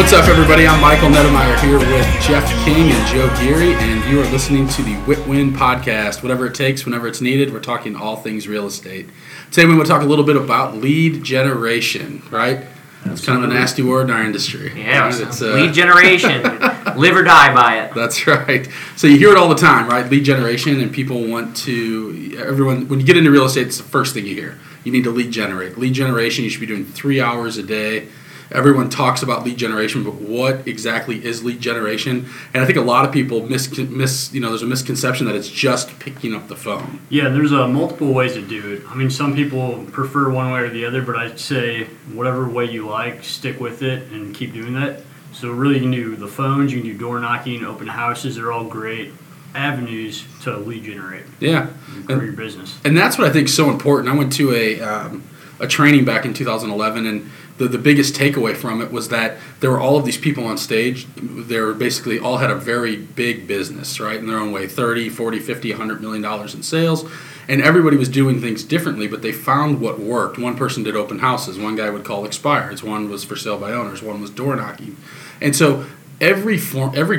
What's up, everybody? I'm Michael Nettemeyer here with Jeff King and Joe Geary, and you are listening to the Witwin Podcast. Whatever it takes, whenever it's needed, we're talking all things real estate. Today we want to talk a little bit about lead generation, right? It's kind of a nasty word in our industry. Yeah, right? It's, lead generation. Live or die by it. That's right. So you hear it all the time, right? Lead generation, and people want to, everyone, when you get into real estate, it's the first thing you hear. You need to lead generate. Lead generation, you should be doing 3 hours a day. Everyone talks about lead generation, but what exactly is lead generation? And I think a lot of people there's a misconception that it's just picking up the phone. Yeah, there's multiple ways to do it. I mean, some people prefer one way or the other, but I'd say whatever way you like, stick with it and keep doing that. So really, you can do the phones, you can do door knocking, open houses. They're all great avenues to lead generate. Yeah, for your business. And that's what I think is so important. I went to a training back in 2011, and the biggest takeaway from it was that there were all of these people on stage. They were basically all had a very big business, right, in their own way, $30, $40, $50, $100 million in sales, and everybody was doing things differently, but they found what worked. One person did open houses. One guy would call expireds. One was for sale by owners. One was door knocking. And so every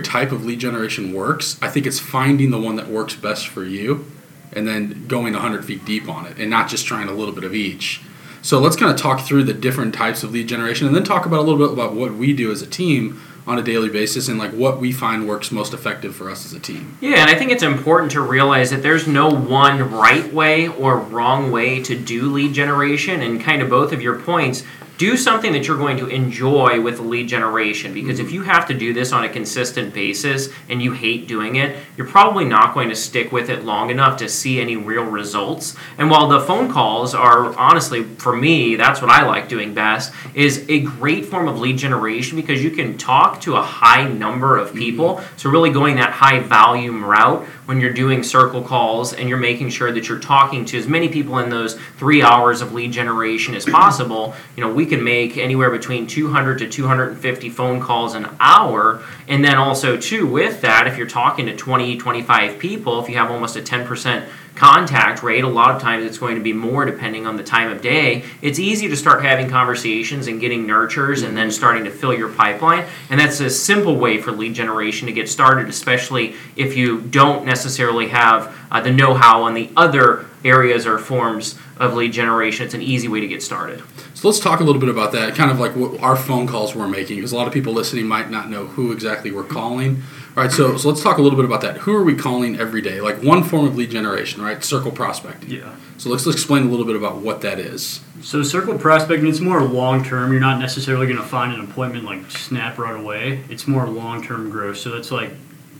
type of lead generation works. I think it's finding the one that works best for you and then going 100 feet deep on it and not just trying a little bit of each. So let's kind of talk through the different types of lead generation and then talk about a little bit about what we do as a team on a daily basis and like what we find works most effective for us as a team. Yeah, and I think it's important to realize that there's no one right way or wrong way to do lead generation, and kind of both of your points, do something that you're going to enjoy with lead generation, because if you have to do this on a consistent basis and you hate doing it, you're probably not going to stick with it long enough to see any real results. And while the phone calls are, honestly, for me, that's what I like doing best, is a great form of lead generation because you can talk to a high number of people. So really going that high volume route when you're doing circle calls and you're making sure that you're talking to as many people in those 3 hours of lead generation as possible. You know, we can make anywhere between 200 to 250 phone calls an hour, and then also too with that, if you're talking to 20, 25 people, if you have almost a 10% contact rate, a lot of times it's going to be more depending on the time of day. It's easy to start having conversations and getting nurtures and then starting to fill your pipeline, and that's a simple way for lead generation to get started, especially if you don't necessarily have the know-how on the other areas or forms of lead generation. It's an easy way to get started. So let's talk a little bit about that, kind of like what our phone calls we're making, because a lot of people listening might not know who exactly we're calling. All right, so let's talk a little bit about that. Who are we calling every day? Like one form of lead generation, right? Circle prospecting. Yeah. So let's explain a little bit about what that is. So circle prospecting, it's more long-term. You're not necessarily going to find an appointment like snap right away. It's more long-term growth. So that's like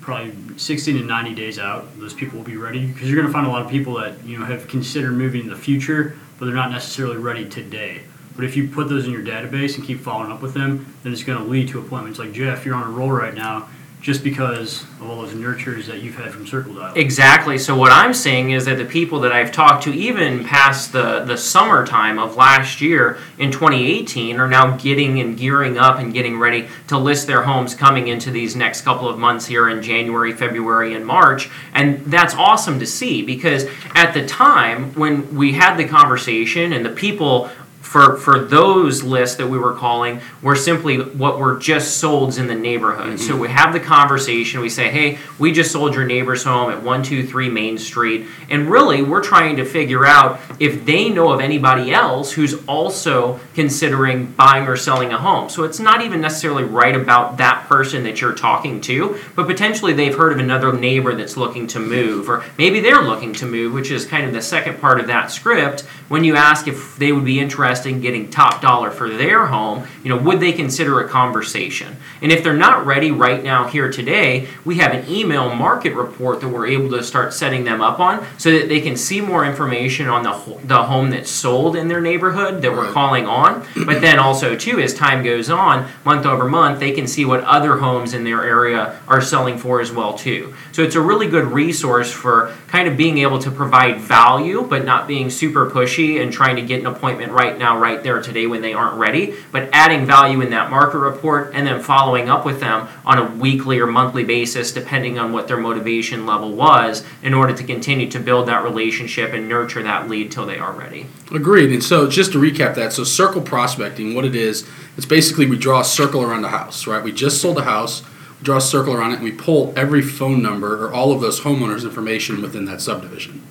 probably 60 to 90 days out, those people will be ready, because you're going to find a lot of people that, you know, have considered moving in the future, but they're not necessarily ready today. But if you put those in your database and keep following up with them, then it's going to lead to appointments. Like Jeff, you're on a roll right now just because of all those nurtures that you've had from Circle Dial. Exactly. So what I'm saying is that the people that I've talked to even past the summertime of last year in 2018 are now getting and gearing up and getting ready to list their homes coming into these next couple of months here in January, February, and March. And that's awesome to see, because at the time when we had the conversation and the people for those lists that we were calling were simply what were just solds in the neighborhood. Mm-hmm. So we have the conversation. We say, hey, we just sold your neighbor's home at 123 Main Street. And really, we're trying to figure out if they know of anybody else who's also considering buying or selling a home. So it's not even necessarily right about that person that you're talking to, but potentially they've heard of another neighbor that's looking to move, or maybe they're looking to move, which is kind of the second part of that script. When you ask if they would be interested in getting top dollar for their home, you know, would they consider a conversation? And if they're not ready right now here today, we have an email market report that we're able to start setting them up on so that they can see more information on the home that's sold in their neighborhood that we're calling on. But then also, too, as time goes on, month over month, they can see what other homes in their area are selling for as well, too. So it's a really good resource for kind of being able to provide value but not being super pushy and trying to get an appointment right now, right there today when they aren't ready, but adding value in that market report and then following up with them on a weekly or monthly basis, depending on what their motivation level was, in order to continue to build that relationship and nurture that lead till they are ready. Agreed. And so just to recap that, so circle prospecting, what it is, it's basically we draw a circle around the house, right? We just sold a house, we draw a circle around it, and we pull every phone number or all of those homeowners' information within that subdivision.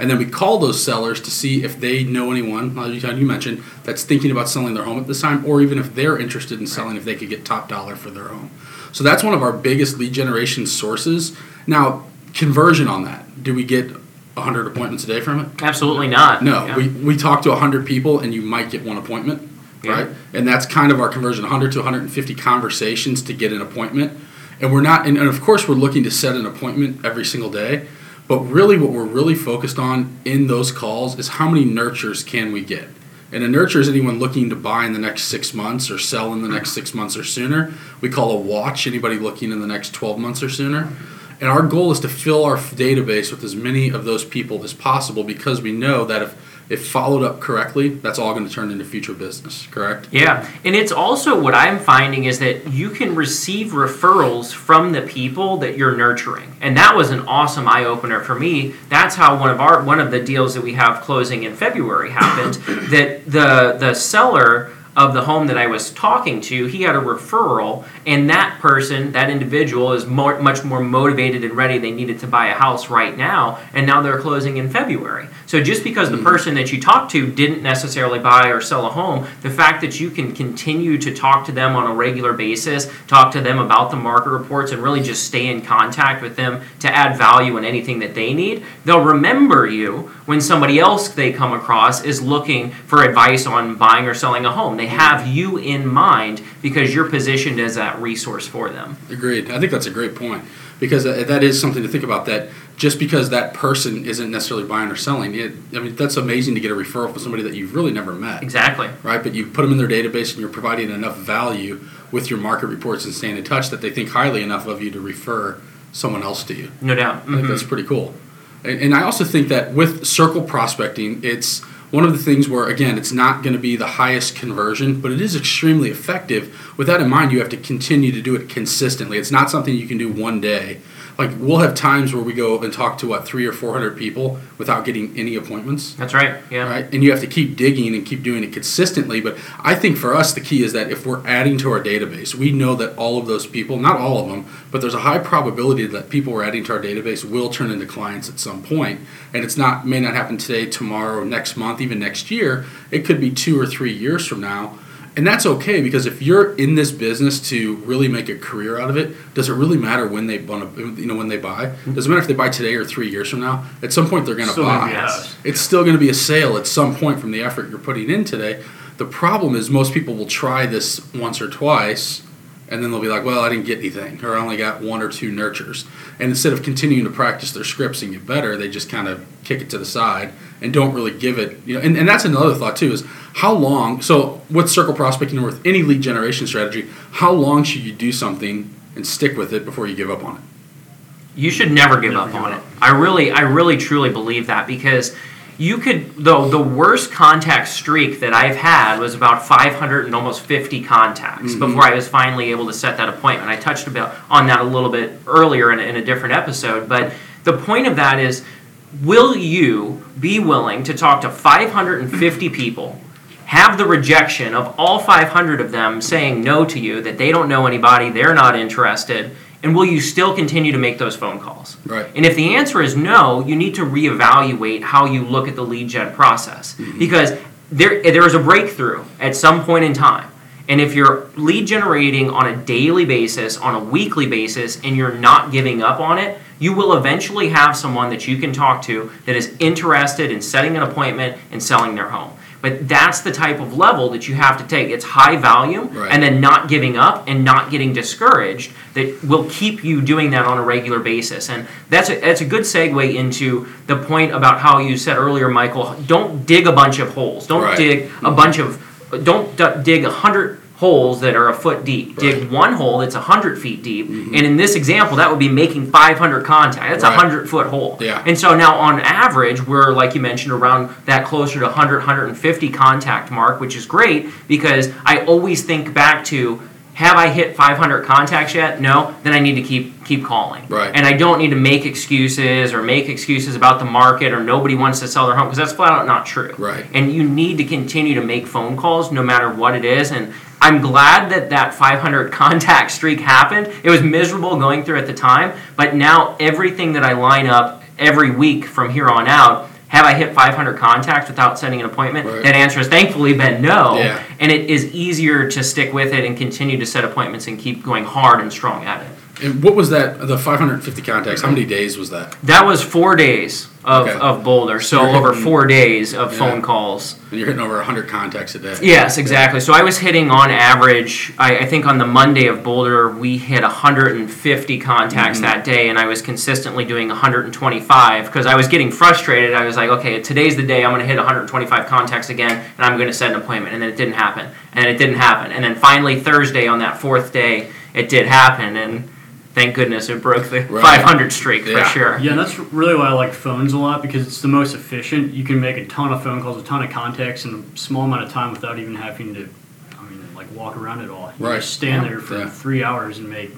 And then we call those sellers to see if they know anyone, like you mentioned, that's thinking about selling their home at this time, or even if they're interested in selling, if they could get top dollar for their home. So that's one of our biggest lead generation sources. Now, conversion on that. Do we get 100 appointments a day from it? Absolutely not. No. Yeah. We talk to 100 people, and you might get one appointment, yeah. Right? And that's kind of our conversion, 100 to 150 conversations to get an appointment. And we're not, and of course, we're looking to set an appointment every single day. But really what we're really focused on in those calls is how many nurtures can we get. And a nurture is anyone looking to buy in the next 6 months or sell in the next 6 months or sooner. We call a watch anybody looking in the next 12 months or sooner. And our goal is to fill our database with as many of those people as possible, because we know that if followed up correctly, that's all going to turn into future business, correct? Yeah, and it's also what I'm finding is that you can receive referrals from the people that you're nurturing. And that was an awesome eye-opener for me. That's how one of the deals that we have closing in February happened, that the seller of the home that I was talking to, he had a referral, and that person, that individual, is much more motivated and ready. They needed to buy a house right now, and now they're closing in February. So just because the person that you talked to didn't necessarily buy or sell a home, the fact that you can continue to talk to them on a regular basis, talk to them about the market reports, and really just stay in contact with them to add value in anything that they need, they'll remember you when somebody else they come across is looking for advice on buying or selling a home. They have you in mind because you're positioned as that resource for them. Agreed. I think that's a great point, because that is something to think about, that just because that person isn't necessarily buying or selling, that's amazing to get a referral from somebody that you've really never met. Exactly. Right? But you put them in their database and you're providing enough value with your market reports and staying in touch that they think highly enough of you to refer someone else to you. No doubt. Mm-hmm. I think that's pretty cool. And I also think that with circle prospecting, it's one of the things where, again, it's not going to be the highest conversion, but it is extremely effective. With that in mind, you have to continue to do it consistently. It's not something you can do one day. Like, we'll have times where we go and talk to, 300 or 400 people without getting any appointments. That's right, yeah. Right? And you have to keep digging and keep doing it consistently. But I think for us, the key is that if we're adding to our database, we know that all of those people, not all of them, but there's a high probability that people we're adding to our database will turn into clients at some point. And it's not may not happen today, tomorrow, next month, even next year. It could be 2 or 3 years from now, and that's okay, because if you're in this business to really make a career out of it, does it really matter when they buy? Does it matter if they buy today or 3 years from now? At some point they're going to buy. Yes. It's still going to be a sale at some point from the effort you're putting in today. The problem is most people will try this once or twice, and then they'll be like, well, I didn't get anything, or I only got 1 or 2 nurtures. And instead of continuing to practice their scripts and get better, they just kind of kick it to the side and don't really give it. And that's another thought, too, is how long – so with circle prospecting or with any lead generation strategy, how long should you do something and stick with it before you give up on it? You should never give up on it. I really truly believe that, because – you could, though, the worst contact streak that I've had was about 500 and almost 50 contacts before I was finally able to set that appointment. I touched on that a little bit earlier in a different episode, but the point of that is, will you be willing to talk to 550 people, have the rejection of all 500 of them saying no to you, that they don't know anybody, they're not interested, and will you still continue to make those phone calls? Right. And if the answer is no, you need to reevaluate how you look at the lead gen process, because there is a breakthrough at some point in time. And if you're lead generating on a daily basis, on a weekly basis, and you're not giving up on it, you will eventually have someone that you can talk to that is interested in setting an appointment and selling their home. But that's the type of level that you have to take. It's high volume, right, and then not giving up and not getting discouraged that will keep you doing that on a regular basis. And that's a good segue into the point about how you said earlier, Michael, don't dig a bunch of holes. Don't dig 100 holes that are a foot deep. Right. Dig one hole that's 100 feet deep, mm-hmm. and in this example, that would be making 500 contact. That's right. a 100-foot hole. Yeah. And so now, on average, we're, like you mentioned, around that closer to 100, 150 contact mark, which is great because I always think back to, have I hit 500 contacts yet? No. Then I need to keep calling. Right. And I don't need to make excuses about the market or nobody wants to sell their home, because that's flat out not true. Right. And you need to continue to make phone calls no matter what it is. And I'm glad that 500 contact streak happened. It was miserable going through at the time, but now everything that I line up every week from here on out, have I hit 500 contacts without setting an appointment? Right. That answer has thankfully been no. Yeah. And it is easier to stick with it and continue to set appointments and keep going hard and strong at it. And what was that, the 550 contacts, how many days was that? That was 4 days of Boulder, so hitting, over 4 days of phone calls. And you're hitting over 100 contacts a day. Yes, exactly. So I was hitting on average, I think on the Monday of Boulder, we hit 150 contacts mm-hmm. that day, and I was consistently doing 125 because I was getting frustrated. I was like, okay, today's the day I'm going to hit 125 contacts again, and I'm going to set an appointment, and then it didn't happen, and it didn't happen. And then finally Thursday on that fourth day, it did happen, and thank goodness it broke the 500 streak for sure. Yeah, that's really why I like phones a lot, because it's the most efficient. You can make a ton of phone calls, a ton of contacts in a small amount of time without even having to, walk around at all. You just stand there for 3 hours and make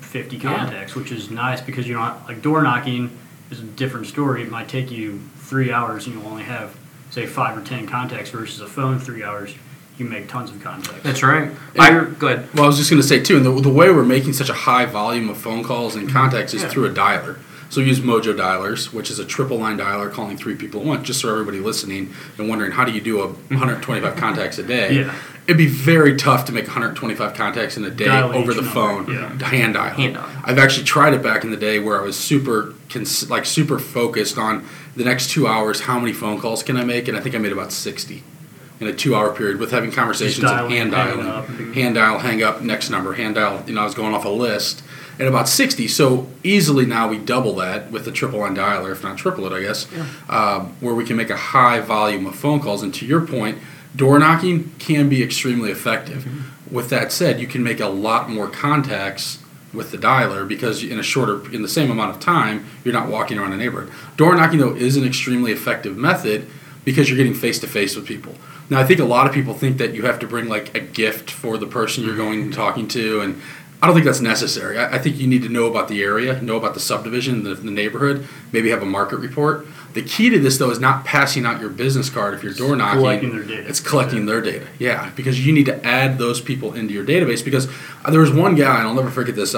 50 contacts, which is nice because you don't door knocking is a different story. It might take you 3 hours and you'll only have, say, 5 or 10 contacts versus a phone 3 hours. You make tons of contacts. That's right. Go ahead. Well, I was just going to say, too, and the way we're making such a high volume of phone calls and contacts is through a dialer. So we use Mojo Dialers, which is a triple-line dialer calling 3 people at once, just so everybody listening and wondering, how do you do 125 contacts a day? Yeah. It'd be very tough to make 125 contacts in a day over the phone, hand dial. I've actually tried it back in the day where I was super focused on the next 2 hours, how many phone calls can I make, and I think I made about 60. In a 2 hour period with having conversations of hand dialing, hand dial, hang up, next number, hand dial. I was going off a list at about 60. So easily now we double that with the triple line dialer, if not triple it, I guess, where we can make a high volume of phone calls. And to your point, door knocking can be extremely effective. Mm-hmm. With that said, you can make a lot more contacts with the dialer because in the same amount of time, you're not walking around a neighborhood. Door knocking, though, is an extremely effective method because you're getting face-to-face with people. Now, I think a lot of people think that you have to bring, a gift for the person you're going and talking to, and I don't think that's necessary. I think you need to know about the area, know about the subdivision, the neighborhood, maybe have a market report. The key to this, though, is not passing out your business card if you're door knocking. Collecting their data. It's collecting their data, because you need to add those people into your database, because there was one guy, and I'll never forget this,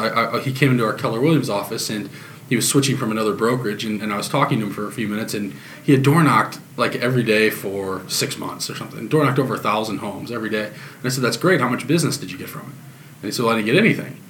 he came into our Keller Williams office, and he was switching from another brokerage, and I was talking to him for a few minutes, and he had door knocked every day for 6 months or something. Door knocked over 1,000 homes every day. And I said, that's great. How much business did you get from it? And he said, well, I didn't get anything.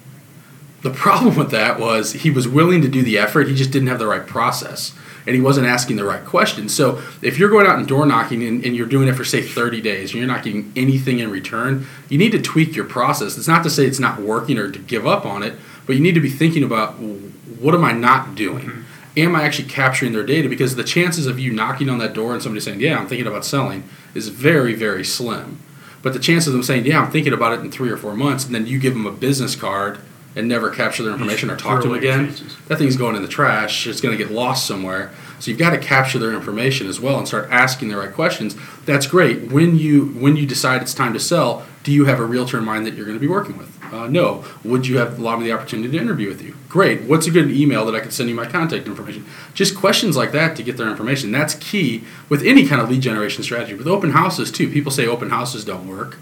The problem with that was he was willing to do the effort. He just didn't have the right process, and he wasn't asking the right questions. So if you're going out and door knocking and you're doing it for, say, 30 days, and you're not getting anything in return, you need to tweak your process. It's not to say it's not working or to give up on it, but you need to be thinking about, what am I not doing? Am I actually capturing their data? Because the chances of you knocking on that door and somebody saying, yeah, I'm thinking about selling, is very, very slim. But the chances of them saying, yeah, I'm thinking about it in 3 or 4 months, and then you give them a business card and never capture their information or talk to them again, that thing's going in the trash. It's going to get lost somewhere. So you've got to capture their information as well and start asking the right questions. That's great. When you decide it's time to sell, do you have a realtor in mind that you're going to be working with? No. Would you have allowed me the opportunity to interview with you? Great. What's a good email that I could send you my contact information? Just questions like that to get their information. That's key with any kind of lead generation strategy. With open houses, too, people say open houses don't work.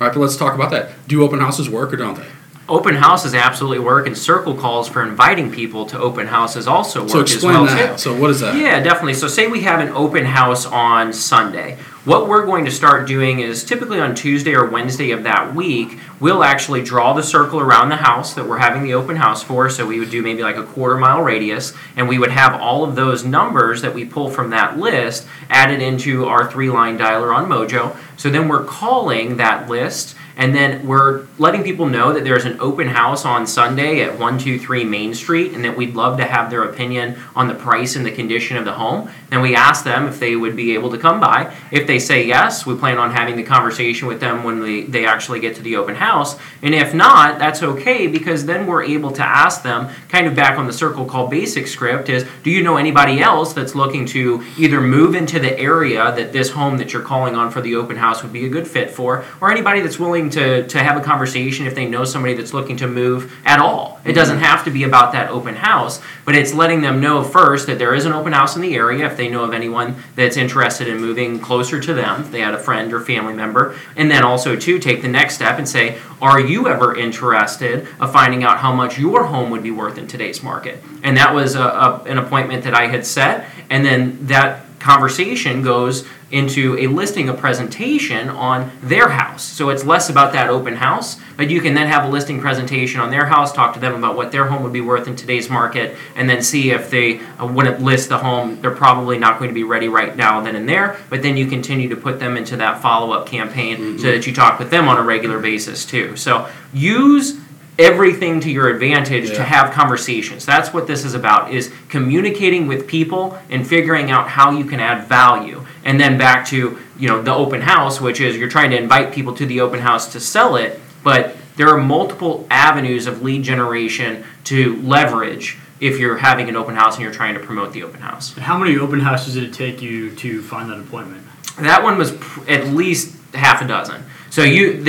All right, but let's talk about that. Do open houses work or don't they? Open houses absolutely work, and circle calls for inviting people to open houses also work as well. So explain that. So what is that? Yeah, definitely. So say we have an open house on Sunday. What we're going to start doing is typically on Tuesday or Wednesday of that week, we'll actually draw the circle around the house that we're having the open house for. So we would do maybe a quarter-mile radius, and we would have all of those numbers that we pull from that list added into our 3-line dialer on Mojo. So then we're calling that list, And then we're letting people know that there's an open house on Sunday at 123 Main Street, and that we'd love to have their opinion on the price and the condition of the home. Then we ask them if they would be able to come by. If they say yes, we plan on having the conversation with them when they actually get to the open house. And if not, that's okay, because then we're able to ask them, kind of back on the Circle Call Basic script, is, do you know anybody else that's looking to either move into the area that this home that you're calling on for the open house would be a good fit for, or anybody that's willing to have a conversation if they know somebody that's looking to move at all. It doesn't have to be about that open house, but it's letting them know first that there is an open house in the area if they know of anyone that's interested in moving closer to them, if they had a friend or family member. And then also, too, take the next step and say, are you ever interested in finding out how much your home would be worth in today's market? And that was an appointment that I had set, and then that conversation goes into a listing, a presentation on their house. So it's less about that open house, but you can then have a listing presentation on their house, talk to them about what their home would be worth in today's market, and then see if they wouldn't list the home. They're probably not going to be ready right now then and there, but then you continue to put them into that follow-up campaign so that you talk with them on a regular basis too. So use everything to your advantage to have conversations. That's what this is about, is communicating with people and figuring out how you can add value. And then back to, you know, the open house, which is you're trying to invite people to the open house to sell it, but there are multiple avenues of lead generation to leverage if you're having an open house and you're trying to promote the open house. How many open houses did it take you to find that appointment? That one was at least half a dozen. So you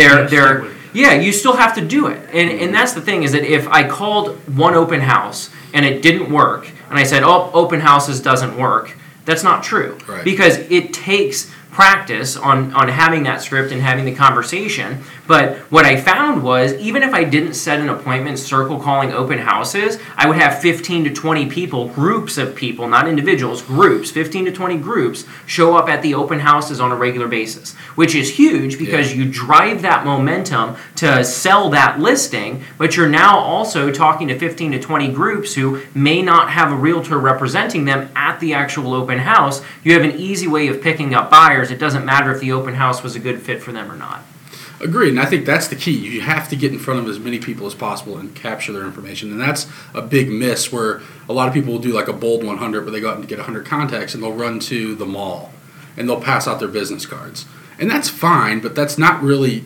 still have to do it. And that's the thing, is that if I called one open house and it didn't work, and I said, oh, open houses doesn't work, that's not true. Right. Because it takes practice on having that script and having the conversation. But what I found was, even if I didn't set an appointment circle calling open houses, I would have 15 to 20 people, groups of people, not individuals, groups, 15 to 20 groups show up at the open houses on a regular basis, which is huge because you drive that momentum to sell that listing, but you're now also talking to 15 to 20 groups who may not have a realtor representing them at the actual open house. You have an easy way of picking up buyers. It doesn't matter if the open house was a good fit for them or not. Agreed, and I think that's the key. You have to get in front of as many people as possible and capture their information, and that's a big miss where a lot of people will do like a bold 100 where they go out and get 100 contacts, and they'll run to the mall, and they'll pass out their business cards. And that's fine, but that's not really,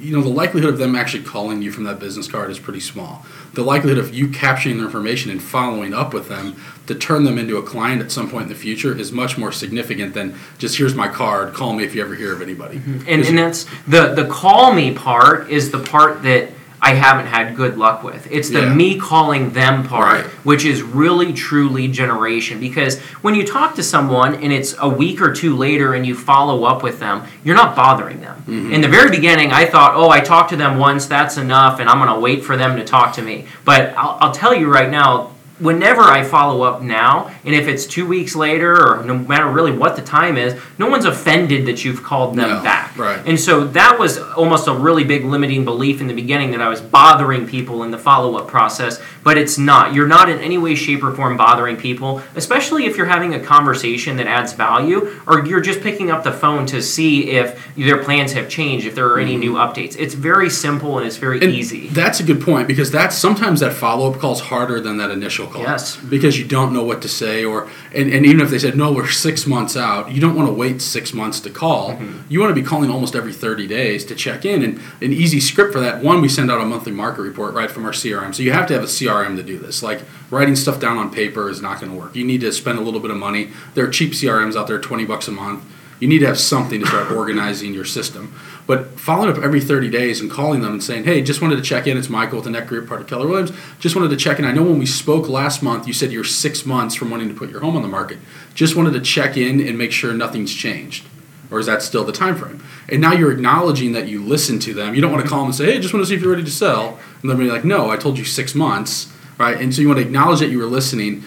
you know, the likelihood of them actually calling you from that business card is pretty small. The likelihood of you capturing their information and following up with them to turn them into a client at some point in the future is much more significant than just, here's my card, call me if you ever hear of anybody. And that's the call me part is the part that I haven't had good luck with. It's the me calling them part, which is really true lead generation, because when you talk to someone and it's a week or two later and you follow up with them, you're not bothering them. Mm-hmm. In the very beginning, I thought, I talked to them once, that's enough, and I'm going to wait for them to talk to me. But I'll tell you right now, whenever I follow up now, and if it's 2 weeks later or no matter really what the time is, no one's offended that you've called them back. Right. And so that was almost a really big limiting belief in the beginning, that I was bothering people in the follow-up process, but it's not. You're not in any way, shape, or form bothering people, especially if you're having a conversation that adds value, or you're just picking up the phone to see if their plans have changed, if there are any new updates. It's very simple and it's very easy. That's a good point, because sometimes that follow-up call is harder than that initial call. Yes. Because you don't know what to say, and even if they said, no, we're 6 months out, you don't want to wait 6 months to call. Mm-hmm. You want to be calling almost every 30 days to check in, and an easy script for that, one, we send out a monthly market report right from our CRM. So you have to have a CRM to do this. Like, writing stuff down on paper is not going to work. You need to spend a little bit of money. There are cheap CRMs out there, $20 a month. You need to have something to start organizing your system. But following up every 30 days and calling them and saying, hey, just wanted to check in. It's Michael with the Nett Group, part of Keller Williams. Just wanted to check in. I know when we spoke last month, you said you're 6 months from wanting to put your home on the market. Just wanted to check in and make sure nothing's changed. Or is that still the time frame? And now you're acknowledging that you listened to them. You don't want to call them and say, hey, just want to see if you're ready to sell. And they'll be like, no, I told you 6 months. Right? And so you want to acknowledge that you were listening.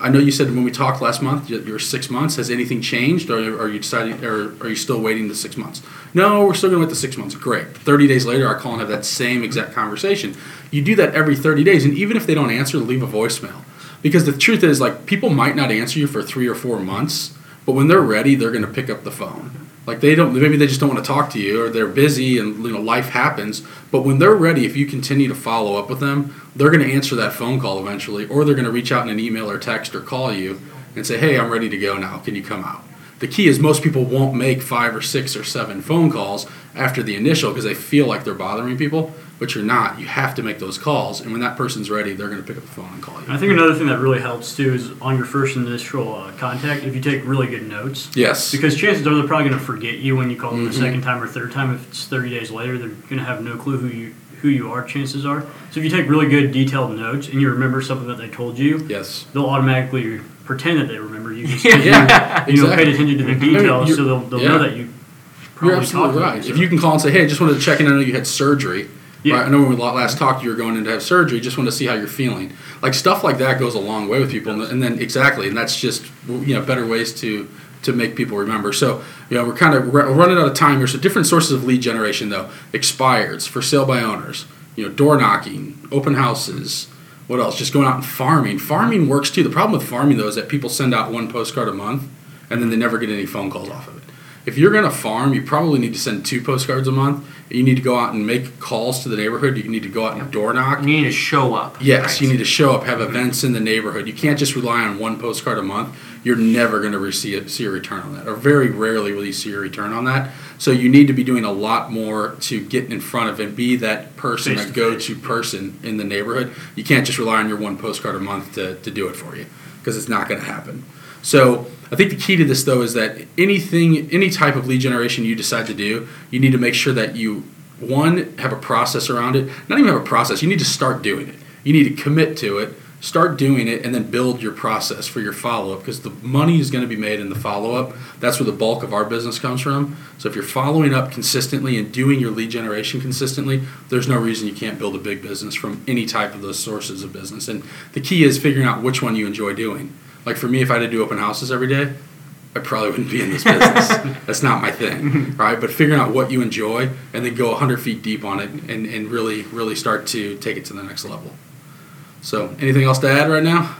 I know you said when we talked last month, you're 6 months. Has anything changed, or are you deciding, or are you still waiting the 6 months? No, we're still going to wait the 6 months. Great. 30 days later, I call and have that same exact conversation. You do that every 30 days, and even if they don't answer, leave a voicemail. Because the truth is, like, people might not answer you for 3 or 4 months, but when they're ready, they're going to pick up the phone. Like they don't, maybe they just don't want to talk to you, or they're busy, and you know life happens. But when they're ready, if you continue to follow up with them, they're going to answer that phone call eventually, or they're going to reach out in an email or text or call you and say, "Hey, I'm ready to go now. Can you come out?" The key is most people won't make 5 or 6 or 7 phone calls after the initial because they feel like they're bothering people, but you're not. You have to make those calls, and when that person's ready, they're going to pick up the phone and call you. I think another thing that really helps, too, is on your first initial contact, if you take really good notes. Yes. Because chances are they're probably going to forget you when you call them the second time or third time. If it's 30 days later, they're going to have no clue who you are, chances are. So if you take really good detailed notes and you remember something that they told you, yes, they'll automatically pretend that they remember you. Paid attention to the details, so they'll know that you probably talked right. If you can call and say, hey, I just wanted to check in. I know you had surgery. Yeah. Right? I know when we last talked, you were going in to have surgery. Just wanted to see how you're feeling. Like stuff like that goes a long way with people. And that's just better ways to make people remember. So we're kind of running out of time here. So different sources of lead generation, though: expireds, for sale by owners, door knocking, open houses. What else? Just going out and farming. Farming works too. The problem with farming, though, is that people send out one postcard a month and then they never get any phone calls off of it. If you're going to farm, you probably need to send 2 postcards a month. You need to go out and make calls to the neighborhood. You need to go out and door knock. You need to show up. Yes, right. You need to show up, have events in the neighborhood. You can't just rely on 1 postcard a month. You're never going to see a return on that, or very rarely will you see a return on that. So you need to be doing a lot more to get in front of and be that person, that go-to person in the neighborhood. You can't just rely on your 1 postcard a month to do it for you, because it's not going to happen. So I think the key to this, though, is that any type of lead generation you decide to do, you need to make sure that you, 1, have a process around it. Not even have a process. You need to start doing it. You need to commit to it. Start doing it, and then build your process for your follow-up, because the money is going to be made in the follow-up. That's where the bulk of our business comes from. So if you're following up consistently and doing your lead generation consistently, there's no reason you can't build a big business from any type of those sources of business. And the key is figuring out which one you enjoy doing. Like for me, if I had to do open houses every day, I probably wouldn't be in this business. That's not my thing, right? But figuring out what you enjoy and then go 100 feet deep on it and really, really start to take it to the next level. So, anything else to add right now?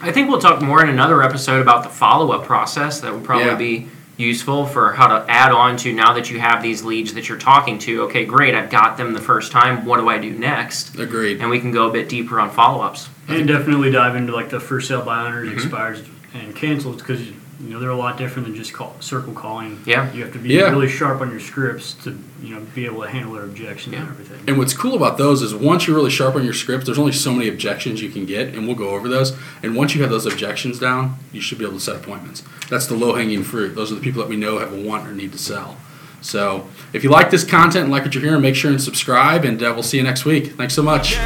I think we'll talk more in another episode about the follow-up process. That will probably be useful for how to add on to, now that you have these leads that you're talking to. Okay, great, I've got them the first time. What do I do next? Agreed. And we can go a bit deeper on follow-ups. And definitely dive into like the for sale by owners, expires, and cancels, because they're a lot different than just circle calling. Yeah. You have to be really sharp on your scripts to be able to handle their objections and everything. And what's cool about those is once you're really sharp on your scripts, there's only so many objections you can get, and we'll go over those. And once you have those objections down, you should be able to set appointments. That's the low-hanging fruit. Those are the people that we know have a want or need to sell. So if you like this content and like what you're hearing, make sure and subscribe, and we'll see you next week. Thanks so much.